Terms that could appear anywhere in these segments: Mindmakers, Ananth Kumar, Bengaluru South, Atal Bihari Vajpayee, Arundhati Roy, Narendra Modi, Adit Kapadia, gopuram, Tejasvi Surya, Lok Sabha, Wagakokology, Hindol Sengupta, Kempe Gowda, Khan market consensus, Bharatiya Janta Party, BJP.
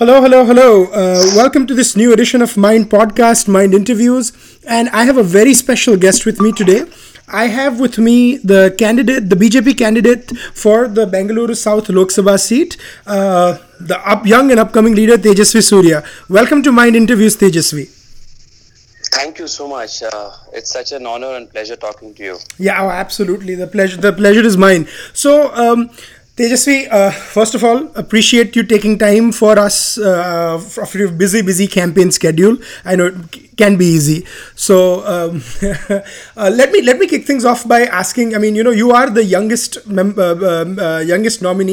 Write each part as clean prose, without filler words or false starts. Hello. Welcome to this new edition of Mind Podcast, Mind Interviews. And I have a very special guest with me today. I have with me the candidate, the BJP candidate for the Bengaluru South Lok Sabha seat, the young and upcoming leader, Tejasvi Surya. Welcome to Mind Interviews, Tejasvi. Thank you so much. It's such an honor and pleasure talking to you. Yeah, oh, absolutely. The pleasure is mine. So, Tejasvi, first of all, appreciate you taking time for us for your busy campaign schedule. I know it can be easy. So let me kick things off by asking. I mean, you know, you are the youngest nominee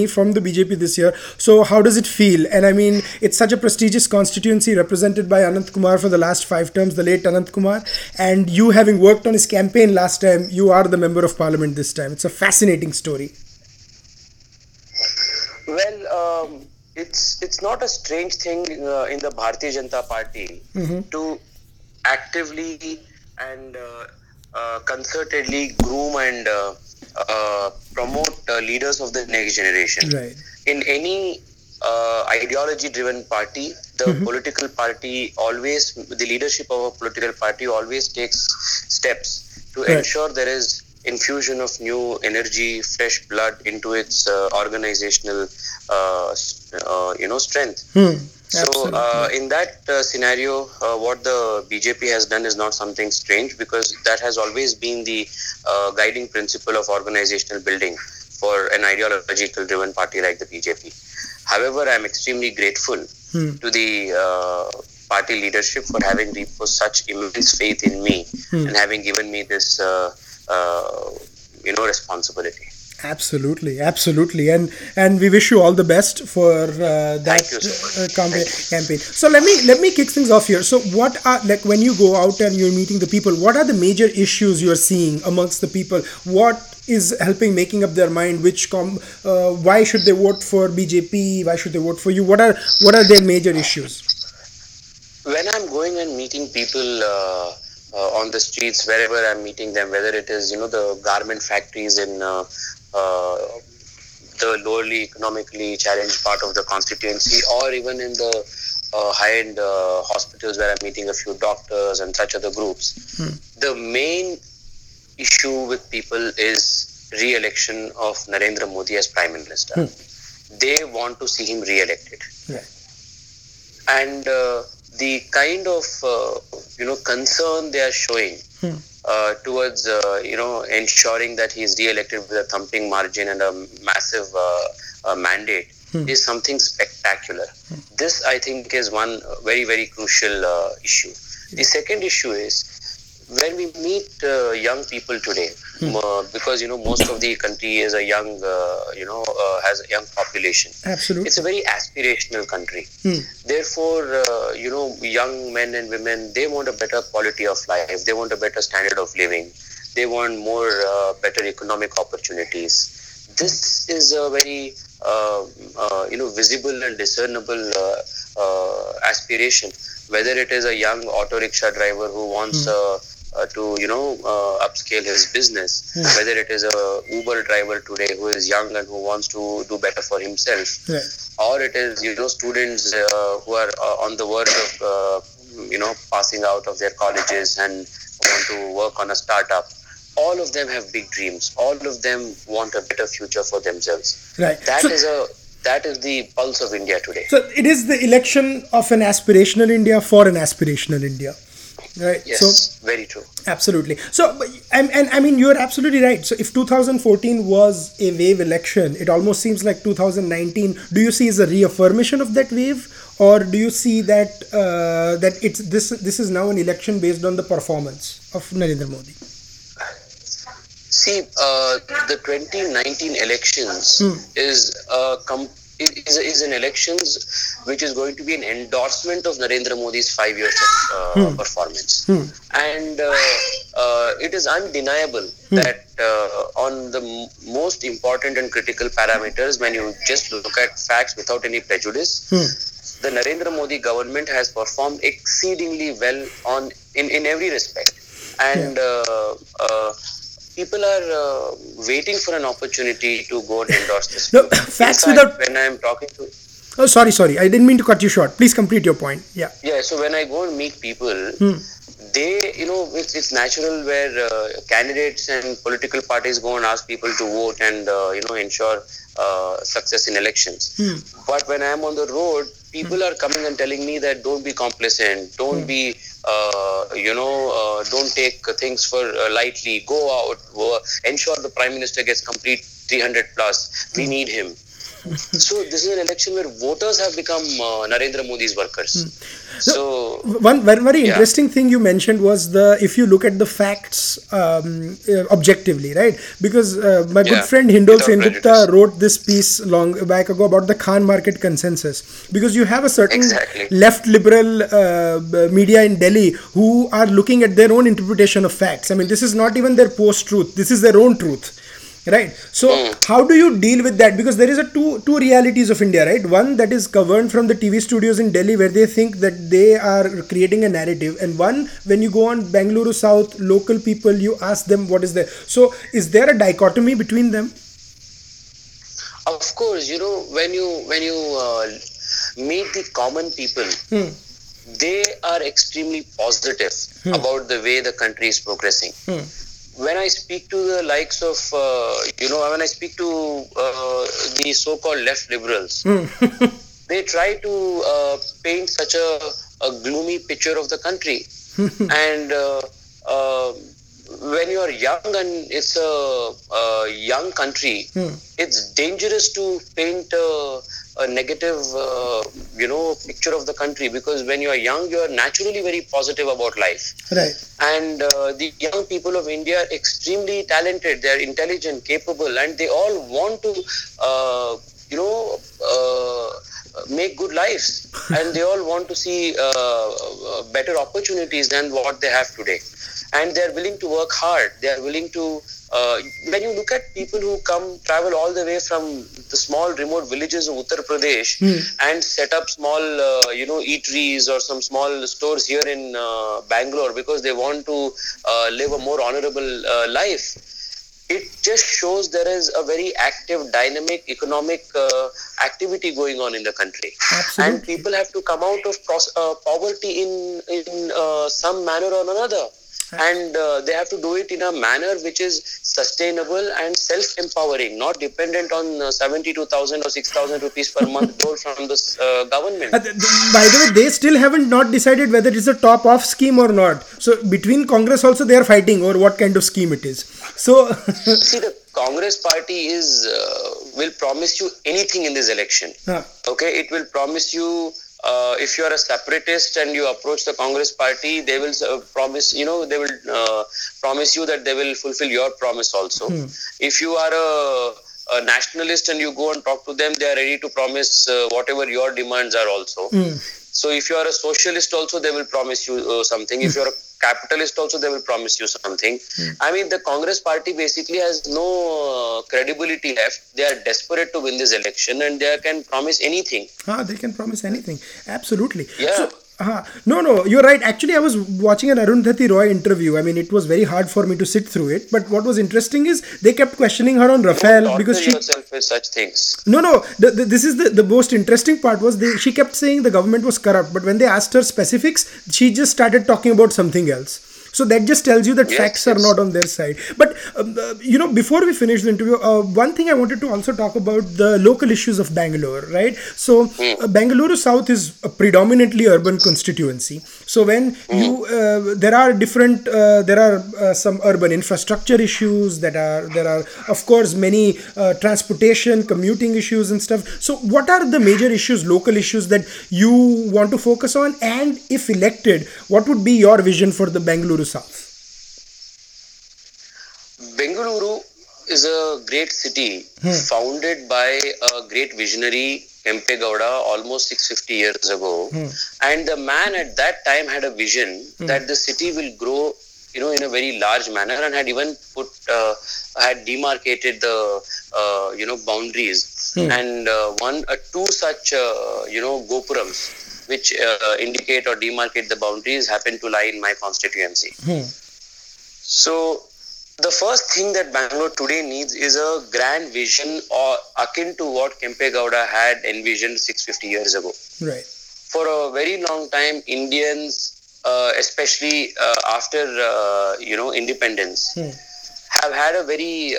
from the BJP this year. So how does it feel? And I mean, it's such a prestigious constituency represented by Ananth Kumar for the last 5 terms, the late Ananth Kumar, and you having worked on his campaign last time, you are the member of parliament this time. It's a fascinating story. Well, it's not a strange thing in the Bharatiya Janta Party to actively and concertedly groom and promote leaders of the next generation. Right. In any ideology-driven party, the political party always, the leadership of a political party always takes steps to ensure there is infusion of new energy, fresh blood into its organizational, strength. So in that scenario, what the BJP has done is not something strange, because that has always been the guiding principle of organizational building for an ideological-driven party like the BJP. However, I'm extremely grateful to the party leadership for having reposed such immense faith in me and having given me this responsibility. Absolutely. And we wish you all the best for that campaign. So let me kick things off here. So what are, like, when you go out and you're meeting the people, what are the major issues you're seeing amongst the people? What is helping making up their mind? Why should they vote for BJP? Why should they vote for you? What are their major issues? When I'm going and meeting people, on the streets, wherever I'm meeting them, whether it is, the garment factories in the lowly economically challenged part of the constituency, or even in the high-end hospitals where I'm meeting a few doctors and such other groups. The main issue with people is re-election of Narendra Modi as Prime Minister. They want to see him re-elected. And the kind of concern they are showing towards ensuring that he is re-elected with a thumping margin and a massive mandate is something spectacular. This, I think, is one very, very crucial issue. The second issue is, when we meet young people today, because most of the country is a young, has a young population. Absolutely, it's a very aspirational country. Therefore, young men and women, they want a better quality of life. They want a better standard of living. They want more, better economic opportunities. This is a very, visible and discernible aspiration. Whether it is a young auto rickshaw driver who wants to upscale his business, whether it is a Uber driver today who is young and who wants to do better for himself, or it is students who are on the verge of passing out of their colleges and want to work on a startup. All of them have big dreams. All of them want a better future for themselves. Right. That is the pulse of India today. So it is the election of an aspirational India for an aspirational India, right? Yes, so, very true. Absolutely. So, and I mean, you're absolutely right. So if 2014 was a wave election, it almost seems like 2019, do you see is a reaffirmation of that wave? Or do you see that that it's this is now an election based on the performance of Narendra Modi? See, the 2019 elections is an elections which is going to be an endorsement of Narendra Modi's 5 years of performance, and it is undeniable that on the most important and critical parameters, when you just look at facts without any prejudice, the Narendra Modi government has performed exceedingly well in every respect, and. People are waiting for an opportunity to go and endorse this. No, facts without... When I'm talking to... Oh, sorry. I didn't mean to cut you short. Please complete your point. Yeah. Yeah. So when I go and meet people, they, it's natural where candidates and political parties go and ask people to vote and, ensure success in elections. But when I'm on the road, people are coming and telling me that don't be complacent, don't be, don't take things for lightly, go out, ensure the Prime Minister gets complete 300 plus. We need him. So this is an election where voters have become Narendra Modi's workers. So one very interesting thing you mentioned was if you look at the facts objectively, right? Because my good friend Hindol Sengupta wrote this piece long back ago about the Khan market consensus. Because you have a certain left liberal media in Delhi who are looking at their own interpretation of facts. I mean, this is not even their post-truth. This is their own truth. Right. So how do you deal with that? Because there is a two realities of India, right? One that is governed from the TV studios in Delhi where they think that they are creating a narrative, and one when you go on Bengaluru South, local people, you ask them what is there. So is there a dichotomy between them? Of course, when you meet the common people, they are extremely positive about the way the country is progressing. When I speak to the likes of, when I speak to the so-called left liberals, they try to paint such a gloomy picture of the country. And when you are young and it's a young country, it's dangerous to paint a negative, picture of the country, because when you are young, you are naturally very positive about life. Right. And the young people of India are extremely talented. They are intelligent, capable, and they all want to, make good lives. And they all want to see better opportunities than what they have today. And they are willing to work hard. They are willing to. When you look at people who travel all the way from the small remote villages of Uttar Pradesh and set up small, eateries or some small stores here in Bangalore because they want to live a more honorable life, it just shows there is a very active, dynamic, economic activity going on in the country. Absolutely. And people have to come out of poverty in some manner or another. And they have to do it in a manner which is sustainable and self-empowering, not dependent on 72,000 or 6,000 rupees per month toll from the government. By the way, they still haven't not decided whether it's a top-off scheme or not. So between Congress also, they are fighting over what kind of scheme it is. So see, the Congress party will promise you anything in this election. Okay, it will promise you. If you are a separatist and you approach the Congress party, they will promise you that they will fulfill your promise also. If you are a nationalist and you go and talk to them, they are ready to promise whatever your demands are also. So if you are a socialist also, they will promise you something. If you are a capitalist also, they will promise you something. I mean, the Congress party basically has no credibility left. They are desperate to win this election and they can promise anything. They can promise anything. Absolutely. Yeah. So, no, you're right. Actually, I was watching an Arundhati Roy interview. I mean, it was very hard for me to sit through it. But what was interesting is they kept questioning her on Rafael because she... yourself with such things. No. This is the most interesting part was she kept saying the government was corrupt. But when they asked her specifics, she just started talking about something else. So that just tells you that facts are not on their side. But, before we finish the interview, one thing I wanted to also talk about the local issues of Bangalore, right? So Bengaluru South is a predominantly urban constituency. So when you, there are some urban infrastructure issues there are, of course, many transportation, commuting issues and stuff. So what are the major issues, local issues that you want to focus on? And if elected, what would be your vision for the Bengaluru South? Bengaluru is a great city founded by a great visionary, Kempe Gowda, almost 650 years ago. And the man at that time had a vision that the city will grow, in a very large manner, and had even had demarcated the, boundaries. And two such, gopurams, which indicate or demarcate the boundaries, happen to lie in my constituency. So The first thing that Bangalore today needs is a grand vision or akin to what Kempe Gowda had envisioned 650 years ago. Right. For a very long time, Indians, especially after independence, have had a very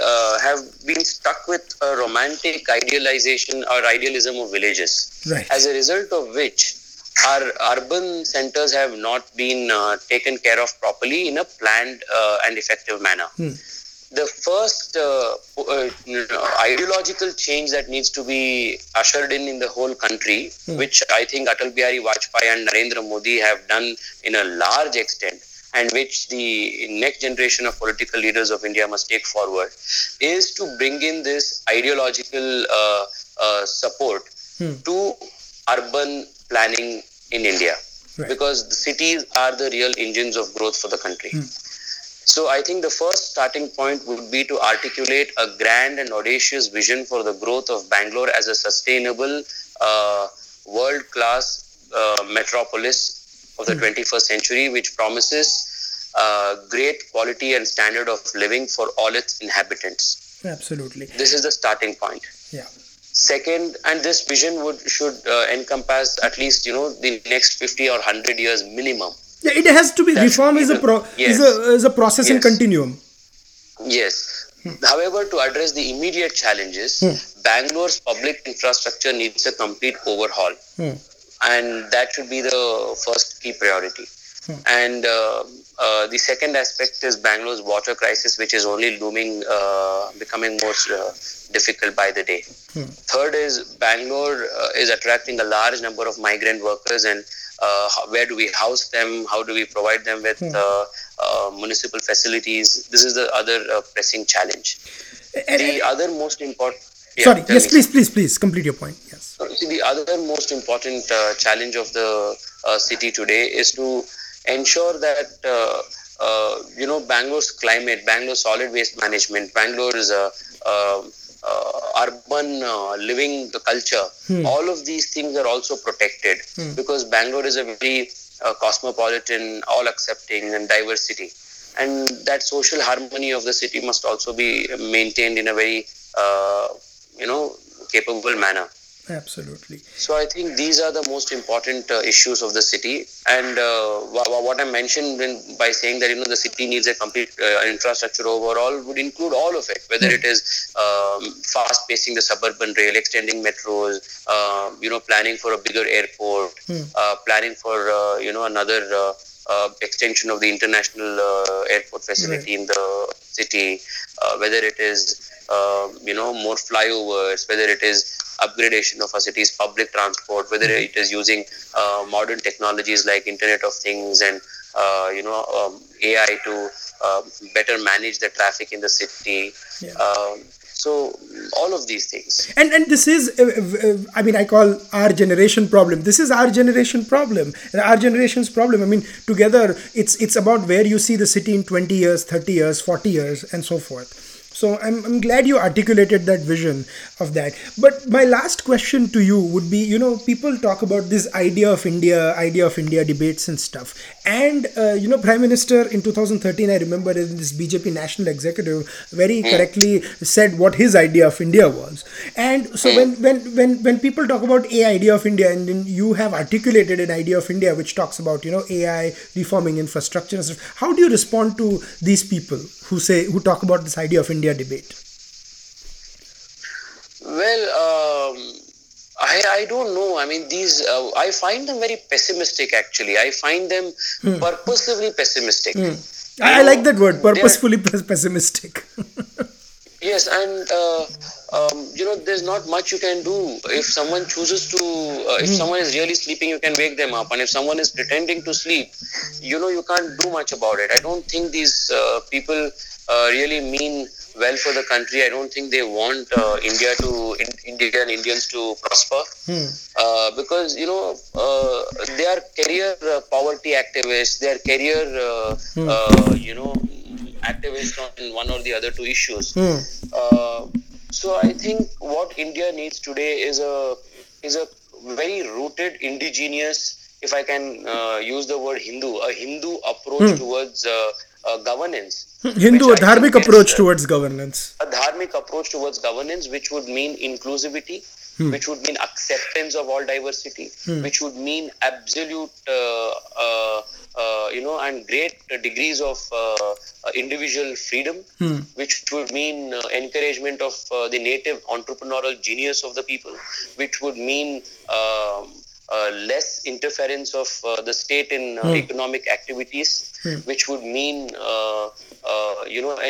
have been stuck with a romantic idealization or idealism of villages. Right. As a result of which, our urban centers have not been taken care of properly in a planned and effective manner. The first ideological change that needs to be ushered in the whole country, which I think Atal Bihari Vajpayee and Narendra Modi have done in a large extent, and which the next generation of political leaders of India must take forward, is to bring in this ideological support to urban planning in India, right, because the cities are the real engines of growth for the country. So I think the first starting point would be to articulate a grand and audacious vision for the growth of Bangalore as a sustainable, world-class metropolis of the 21st century, which promises great quality and standard of living for all its inhabitants. Absolutely. This is the starting point. Yeah. Second, and this vision should encompass at least the next 50 or 100 years minimum. Yeah, it has to be. Reform is a process and continuum. Yes. However, to address the immediate challenges, Bangalore's public infrastructure needs a complete overhaul, and that should be the first key priority. And the second aspect is Bangalore's water crisis, which is only looming, becoming more difficult by the day. Third is Bangalore is attracting a large number of migrant workers, and where do we house them? How do we provide them with municipal facilities? This is the other pressing challenge. The other most important... Please complete your point. Yes. The other most important challenge of the city today is to ensure that Bangalore's climate, Bangalore's solid waste management, Bangalore's urban living culture, all of these things are also protected, because Bangalore is a very cosmopolitan, all-accepting and diverse city, and that social harmony of the city must also be maintained in a very capable manner. Absolutely. So I think these are the most important issues of the city, and what I mentioned by saying that the city needs a complete infrastructure overall would include all of it, whether it is fast pacing the suburban rail, extending metros, planning for a bigger airport, planning for another extension of the international airport facility in the city, whether it is more flyovers, whether it is upgradation of our city's public transport, whether it is using modern technologies like Internet of Things and AI to better manage the traffic in the city. Yeah. So all of these things. And this is, I call our generation problem. This is our generation problem. Our generation's problem. Together, it's about where you see the city in 20 years, 30 years, 40 years, and so forth. So I'm glad you articulated that vision of that. But my last question to you would be, people talk about this idea of India debates and stuff. And, Prime Minister in 2013, I remember this BJP national executive very correctly said what his idea of India was. And so when people talk about a idea of India, and then you have articulated an idea of India which talks about, AI, reforming infrastructure and stuff, how do you respond to these people who talk about this idea of India debate? Well, I don't know. These I find them very pessimistic. Actually, I find them purposefully pessimistic. I like that word, purposefully pessimistic. Yes, and there's not much you can do. If someone chooses to, if someone is really sleeping, you can wake them up. And if someone is pretending to sleep, you can't do much about it. I don't think these people really mean well for the country. I don't think they want India and Indians to prosper, because they are career poverty activists. They are career activists on one or the other two issues. So I think what India needs today is a very rooted indigenous, if I can use the word Hindu, a Hindu approach towards governance. Hindu, a dharmic approach towards governance. A dharmic approach towards governance, which would mean inclusivity, which would mean acceptance of all diversity, which would mean absolute, and great degrees of individual freedom, which would mean encouragement of the native entrepreneurial genius of the people, which would mean less interference of the state in economic activities, which would mean,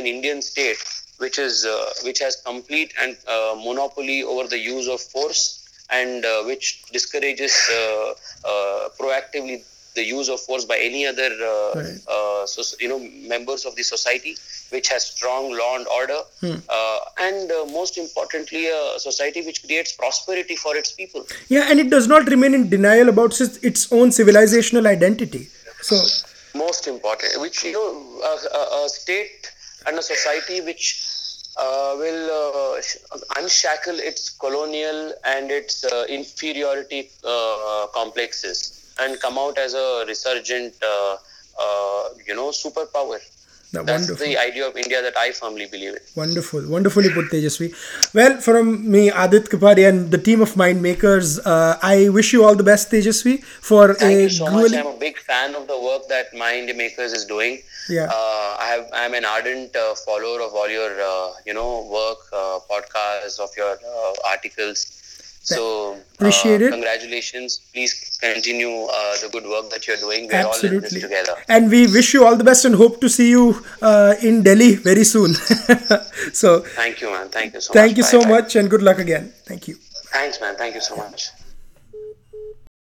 an Indian state which has complete and monopoly over the use of force and which discourages proactively the use of force by any other members of the society, which has strong law and order, and most importantly a society which creates prosperity for its people. Yeah, and it does not remain in denial about its own civilizational identity. So most important, which a state and a society which will unshackle its colonial and its inferiority complexes and come out as a resurgent, superpower. That's wonderful. The idea of India that I firmly believe in. Wonderful. Wonderfully put, Tejasvi. Well, from me, Adit Kapadia, and the team of Mindmakers, I wish you all the best, Tejasvi. Thank you so much. I'm a big fan of the work that Mindmakers is doing. Yeah. I'm an ardent follower of all your, work, podcasts, of your articles. So, appreciate it. Congratulations. Please continue the good work that you're doing. We're all in this together. And we wish you all the best and hope to see you in Delhi very soon. So, thank you, man. Thank you so much. Thank you so much and good luck again. Thank you. Thanks, man. Thank you so much.